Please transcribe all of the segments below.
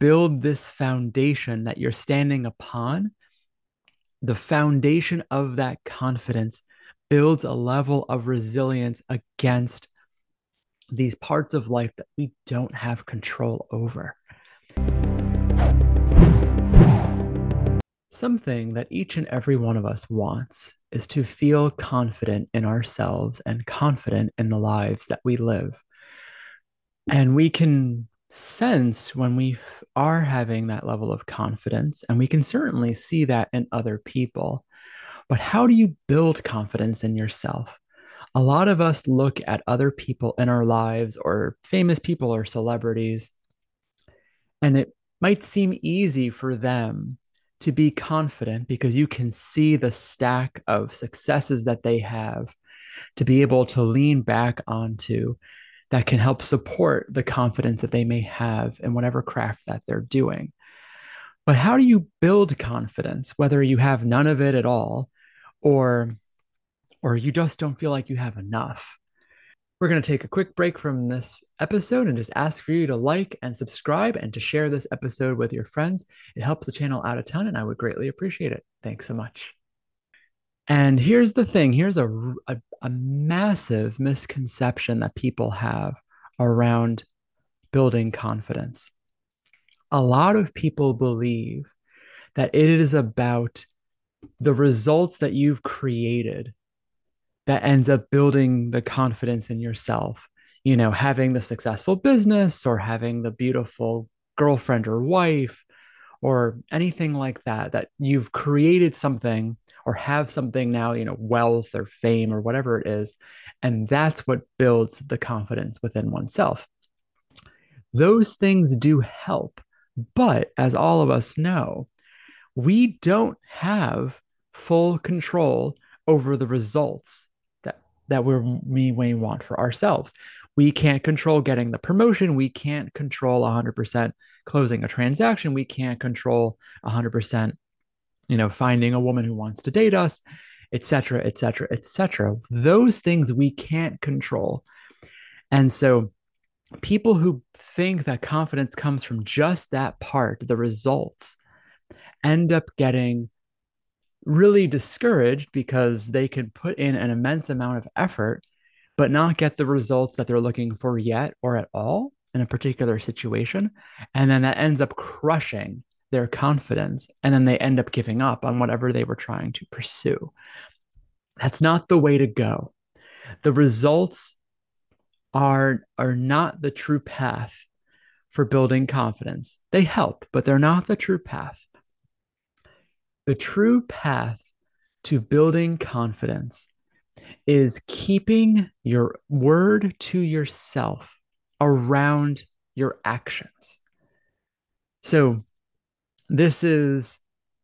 build this foundation that you're standing upon, the foundation of that confidence builds a level of resilience against these parts of life that we don't have control over. Something that each and every one of us wants is to feel confident in ourselves and confident in the lives that we live. And we can sense when we are having that level of confidence, and we can certainly see that in other people. But how do you build confidence in yourself? A lot of us look at other people in our lives, or famous people or celebrities, and it might seem easy for them to be confident because you can see the stack of successes that they have to be able to lean back onto that can help support the confidence that they may have in whatever craft that they're doing. But how do you build confidence, whether you have none of it at all, or you just don't feel like you have enough? We're going to take a quick break from this episode and just ask for you to like and subscribe and to share this episode with your friends. It helps the channel out a ton, and I would greatly appreciate it. Thanks so much. And here's the thing. Here's a massive misconception that people have around building confidence. A lot of people believe that it is about the results that you've created that ends up building the confidence in yourself. You know, having the successful business or having the beautiful girlfriend or wife or anything like that, that you've created something or have something now, you know, wealth or fame or whatever it is. And that's what builds the confidence within oneself. Those things do help. But as all of us know, we don't have full control over the results that we want for ourselves. We can't control getting the promotion. We can't control 100% closing a transaction. We can't control 100%, you know, finding a woman who wants to date us, et cetera, et cetera, et cetera. Those things we can't control. And so people who think that confidence comes from just that part, the results, end up getting really discouraged because they can put in an immense amount of effort, but not get the results that they're looking for yet or at all in a particular situation. And then that ends up crushing their confidence. And then they end up giving up on whatever they were trying to pursue. That's not the way to go. The results are not the true path for building confidence. They help, but they're not the true path. The true path to building confidence is keeping your word to yourself around your actions. So this is,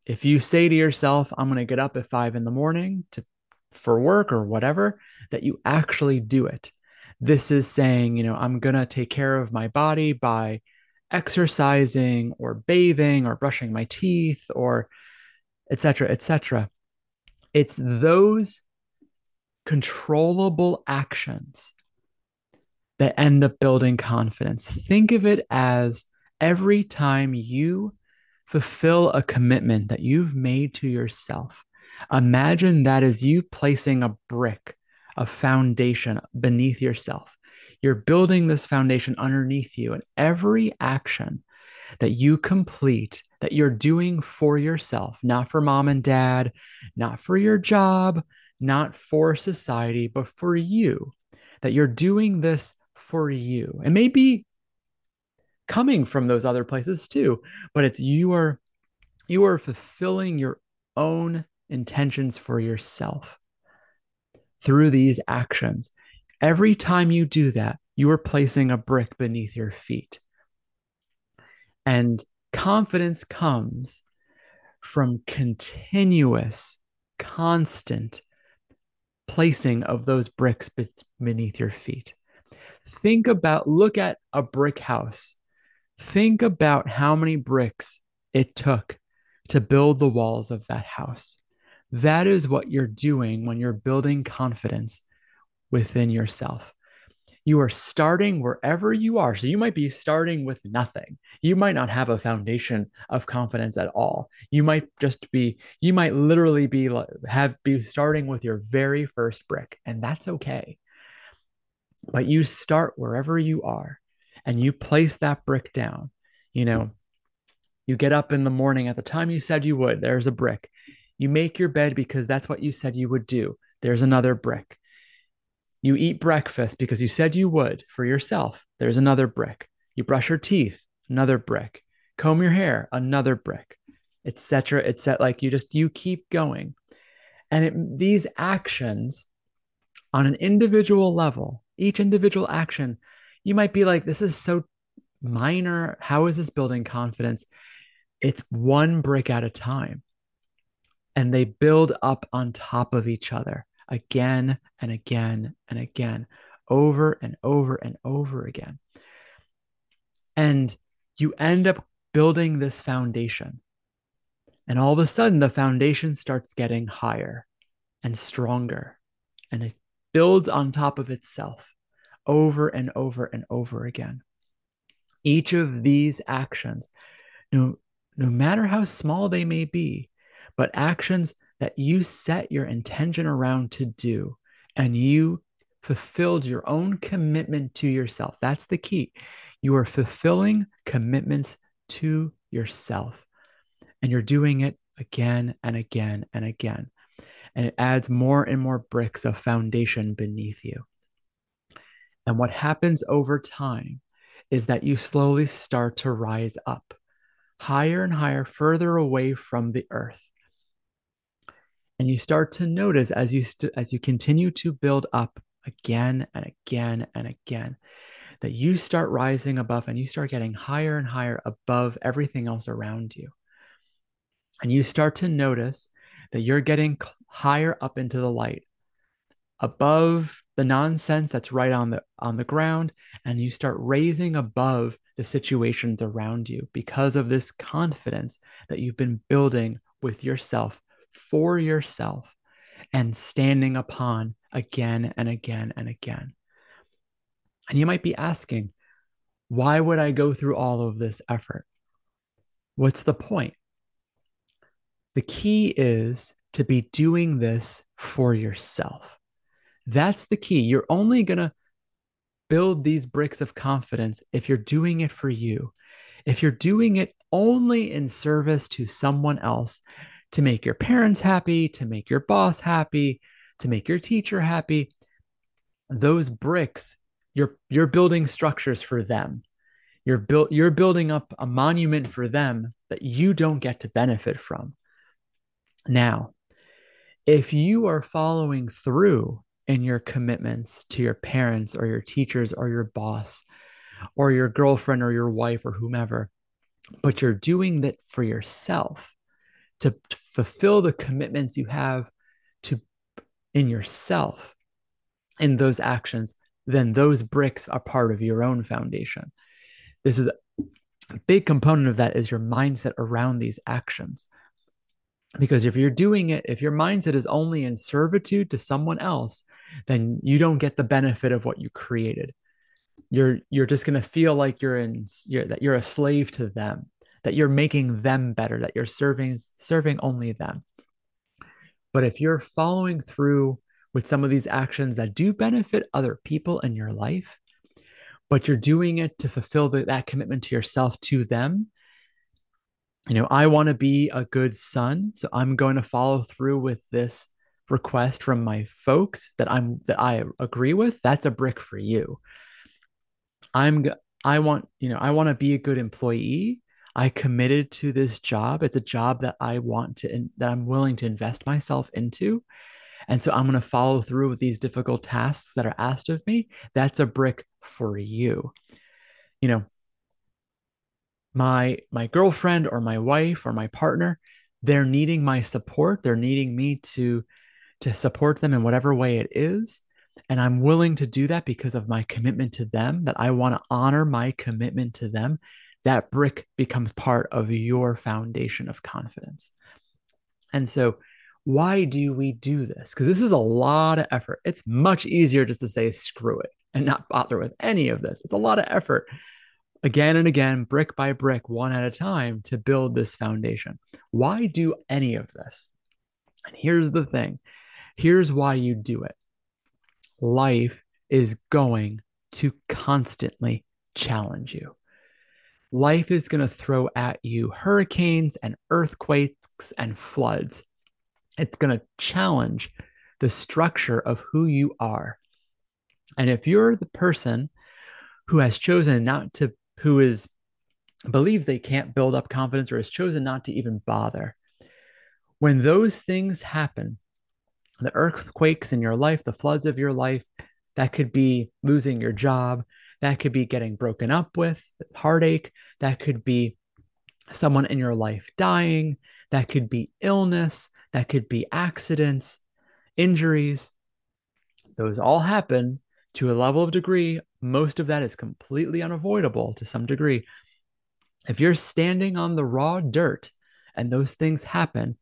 if you say to yourself, I'm going to get up at 5 a.m. for work or whatever, that you actually do it. This is saying, you know, I'm going to take care of my body by exercising or bathing or brushing my teeth or et cetera, et cetera. It's those controllable actions that end up building confidence. Think of it as every time you fulfill a commitment that you've made to yourself, imagine that as you placing a brick, a foundation beneath yourself. You're building this foundation underneath you, and every action that you complete, that you're doing for yourself, not for mom and dad, not for your job, not for society, but for you, that you're doing this for you. It may be coming from those other places too, but it's you are fulfilling your own intentions for yourself through these actions. Every time you do that, you are placing a brick beneath your feet. And confidence comes from continuous, constant placing of those bricks beneath your feet. Look at a brick house. Think about how many bricks it took to build the walls of that house. That is what you're doing when you're building confidence within yourself. you are starting wherever you are. So you might be starting with nothing. You might not have a foundation of confidence at all. You might literally be starting with your very first brick, and that's okay. But you start wherever you are and you place that brick down. You know, you get up in the morning at the time you said you would, there's a brick. You make your bed because that's what you said you would do. There's another brick. You eat breakfast because you said you would for yourself. There's another brick. You brush your teeth, another brick. Comb your hair, another brick, etc. etc. Like you keep going. And these actions on an individual level, each individual action, you might be like, this is so minor. How is this building confidence? It's one brick at a time. And they build up on top of each other. Again and again and again, over and over and over again. And you end up building this foundation. And all of a sudden, the foundation starts getting higher and stronger. And it builds on top of itself over and over and over again. Each of these actions, no matter how small they may be, but actions that you set your intention around to do, and you fulfilled your own commitment to yourself. That's the key. You are fulfilling commitments to yourself, and you're doing it again and again and again. And it adds more and more bricks of foundation beneath you. And what happens over time is that you slowly start to rise up higher and higher, further away from the earth. And you start to notice as you continue to build up again and again and again, that you start rising above and you start getting higher and higher above everything else around you. And you start to notice that you're getting higher up into the light, above the nonsense that's right on the ground. And you start raising above the situations around you because of this confidence that you've been building with yourself, for yourself, and standing upon again and again and again. And you might be asking, why would I go through all of this effort? What's the point? The key is to be doing this for yourself. That's the key. You're only going to build these bricks of confidence if you're doing it for you, if you're doing it only in service to someone else, to make your parents happy, to make your boss happy, to make your teacher happy. Those bricks, you're building structures for them. You're building up a monument for them that you don't get to benefit from. Now, if you are following through in your commitments to your parents or your teachers or your boss or your girlfriend or your wife or whomever, but you're doing that for yourself, to fulfill the commitments you have to in yourself in those actions, then those bricks are part of your own foundation. This is a big component of that is your mindset around these actions. Because if you're doing it, if your mindset is only in servitude to someone else, then you don't get the benefit of what you created. You're just going to feel like that you're a slave to them, that you're making them better, that you're serving only them. But if you're following through with some of these actions that do benefit other people in your life, but you're doing it to fulfill that commitment to yourself, to them, I want to be a good son, so I'm going to follow through with this request from my folks that I agree with. That's a brick for you. I want to be a good employee. I committed to this job. It's a job that that I'm willing to invest myself into. And so I'm going to follow through with these difficult tasks that are asked of me. That's a brick for you. My girlfriend or my wife or my partner, they're needing my support. They're needing me to support them in whatever way it is. And I'm willing to do that because of my commitment to them, that I want to honor my commitment to them. That brick becomes part of your foundation of confidence. And so why do we do this? Because this is a lot of effort. It's much easier just to say, screw it and not bother with any of this. It's a lot of effort again and again, brick by brick, one at a time to build this foundation. Why do any of this? And here's the thing. Here's why you do it. Life is going to constantly challenge you. Life is going to throw at you hurricanes and earthquakes and floods. It's going to challenge the structure of who you are. And if you're the person who has chosen not to, who is believes they can't build up confidence or has chosen not to even bother, when those things happen, the earthquakes in your life, the floods of your life, that could be losing your job, that could be getting broken up with, heartache, that could be someone in your life dying, that could be illness, that could be accidents, injuries. Those all happen to a level of degree. Most of that is completely unavoidable to some degree. If you're standing on the raw dirt and those things happen,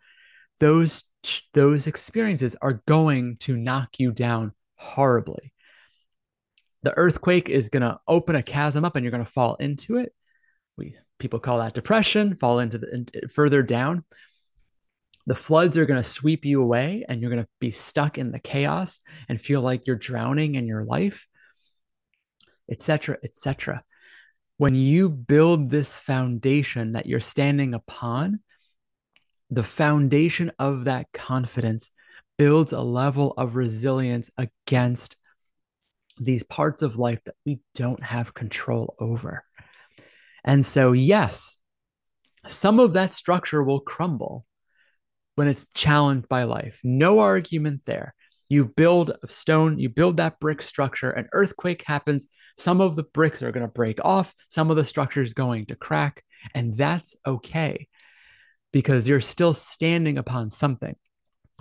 those experiences are going to knock you down horribly. The earthquake is going to open a chasm up and you're going to fall into it. People call that depression, fall into further down. The floods are going to sweep you away and you're going to be stuck in the chaos and feel like you're drowning in your life, et cetera, et cetera. When you build this foundation that you're standing upon, the foundation of that confidence builds a level of resilience against these parts of life that we don't have control over. And so, yes, some of that structure will crumble when it's challenged by life. No argument there. You build a stone, you build that brick structure, an earthquake happens. Some of the bricks are going to break off. Some of the structure is going to crack. And that's okay because you're still standing upon something.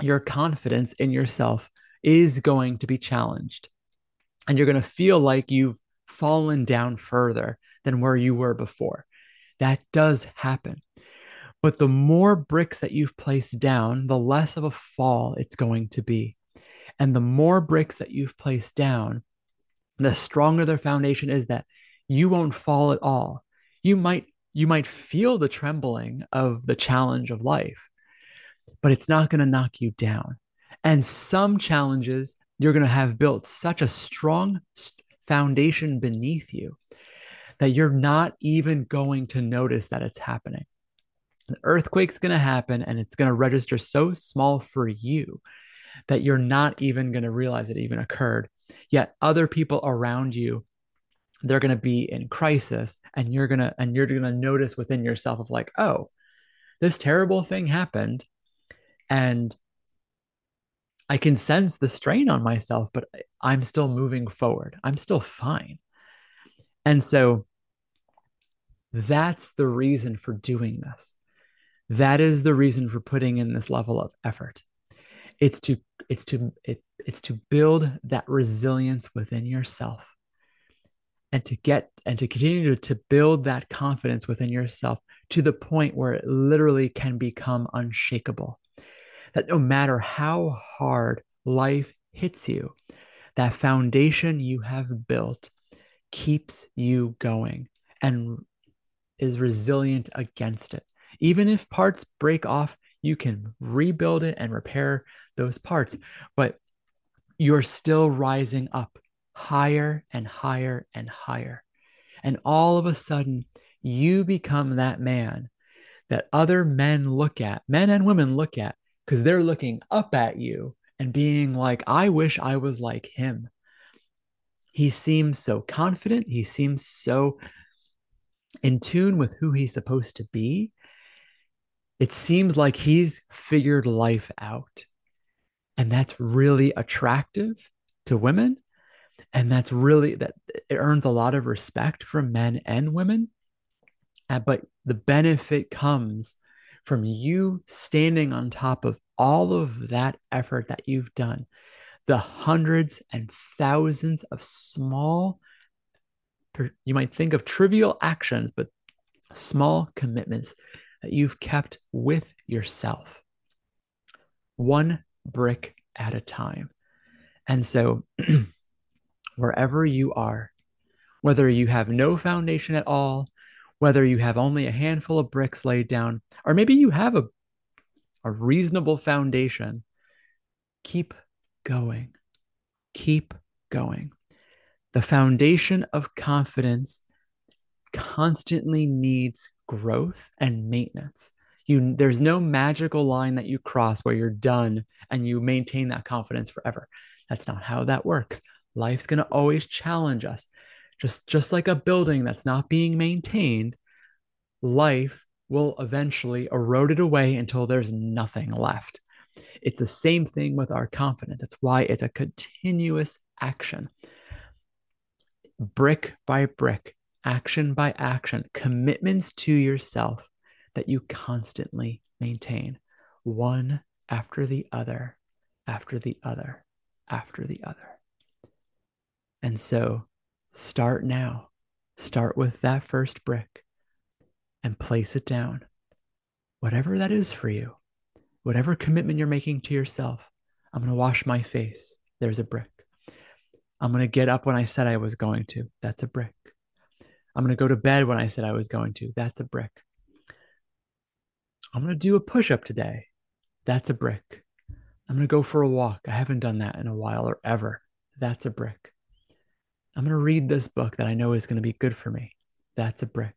Your confidence in yourself is going to be challenged. And you're going to feel like you've fallen down further than where you were before. That does happen. But the more bricks that you've placed down, the less of a fall it's going to be. And the more bricks that you've placed down, the stronger their foundation is that you won't fall at all. You might feel the trembling of the challenge of life, but it's not going to knock you down. And some challenges, you're going to have built such a strong foundation beneath you that you're not even going to notice that it's happening. An earthquake's going to happen and it's going to register so small for you that you're not even going to realize it even occurred. Yet other people around you, they're going to be in crisis and you're going to notice within yourself of like, oh, this terrible thing happened and I can sense the strain on myself, but I'm still moving forward. I'm still fine. And so that's the reason for doing this. That is the reason for putting in this level of effort. It's to build that resilience within yourself and to continue to build that confidence within yourself to the point where it literally can become unshakable. That no matter how hard life hits you, that foundation you have built keeps you going and is resilient against it. Even if parts break off, you can rebuild it and repair those parts, but you're still rising up higher and higher and higher. And all of a sudden, you become that man that other men look at, men and women look at, because they're looking up at you and being like, I wish I was like him. He seems so confident. He seems so in tune with who he's supposed to be. It seems like he's figured life out. And that's really attractive to women. And that's really, that it earns a lot of respect from men and women. But the benefit comes from you standing on top of all of that effort that you've done, the hundreds and thousands of small, you might think of trivial actions, but small commitments that you've kept with yourself. one brick at a time. And so wherever you are, whether you have no foundation at all, whether you have only a handful of bricks laid down, or maybe you have a reasonable foundation, keep going. Keep going. The foundation of confidence constantly needs growth and maintenance. There's no magical line that you cross where you're done and you maintain that confidence forever. That's not how that works. Life's going to always challenge us. Just like a building that's not being maintained, life will eventually erode it away until there's nothing left. It's the same thing with our confidence. That's why it's a continuous action. Brick by brick, action by action, commitments to yourself that you constantly maintain, one after the other, after the other, after the other. And so start now. Start with that first brick and place it down. Whatever that is for you, whatever commitment you're making to yourself, I'm going to wash my face. There's a brick. I'm going to get up when I said I was going to. That's a brick. I'm going to go to bed when I said I was going to. That's a brick. I'm going to do a push-up today. That's a brick. I'm going to go for a walk. I haven't done that in a while or ever. That's a brick. I'm going to read this book that I know is going to be good for me. That's a brick.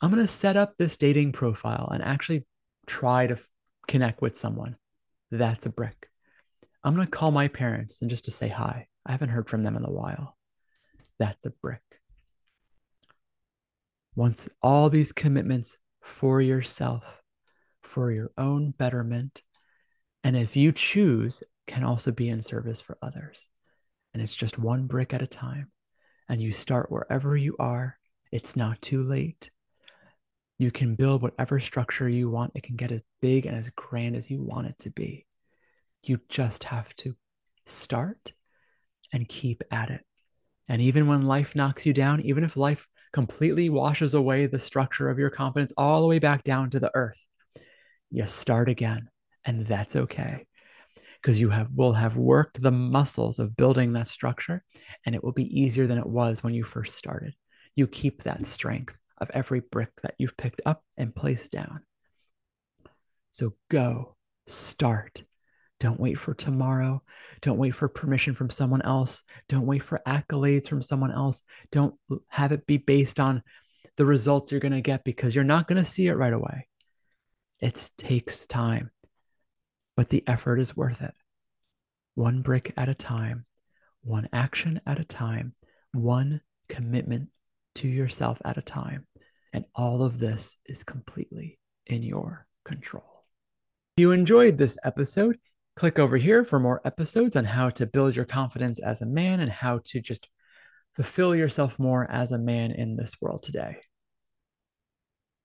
I'm going to set up this dating profile and actually try to connect with someone. That's a brick. I'm going to call my parents and just to say hi. I haven't heard from them in a while. That's a brick. Once all these commitments for yourself, for your own betterment, and if you choose, can also be in service for others. And it's just one brick at a time. And you start wherever you are. It's not too late. You can build whatever structure you want. It can get as big and as grand as you want it to be. You just have to start and keep at it. And even when life knocks you down, even if life completely washes away the structure of your confidence all the way back down to the earth, you start again. And that's okay, because you will have worked the muscles of building that structure, and it will be easier than it was when you first started. You keep that strength of every brick that you've picked up and placed down. So go, start. Don't wait for tomorrow. Don't wait for permission from someone else. Don't wait for accolades from someone else. Don't have it be based on the results you're going to get, because you're not going to see it right away. It takes time, but the effort is worth it. One brick at a time, one action at a time, one commitment to yourself at a time. And all of this is completely in your control. If you enjoyed this episode, click over here for more episodes on how to build your confidence as a man and how to just fulfill yourself more as a man in this world today.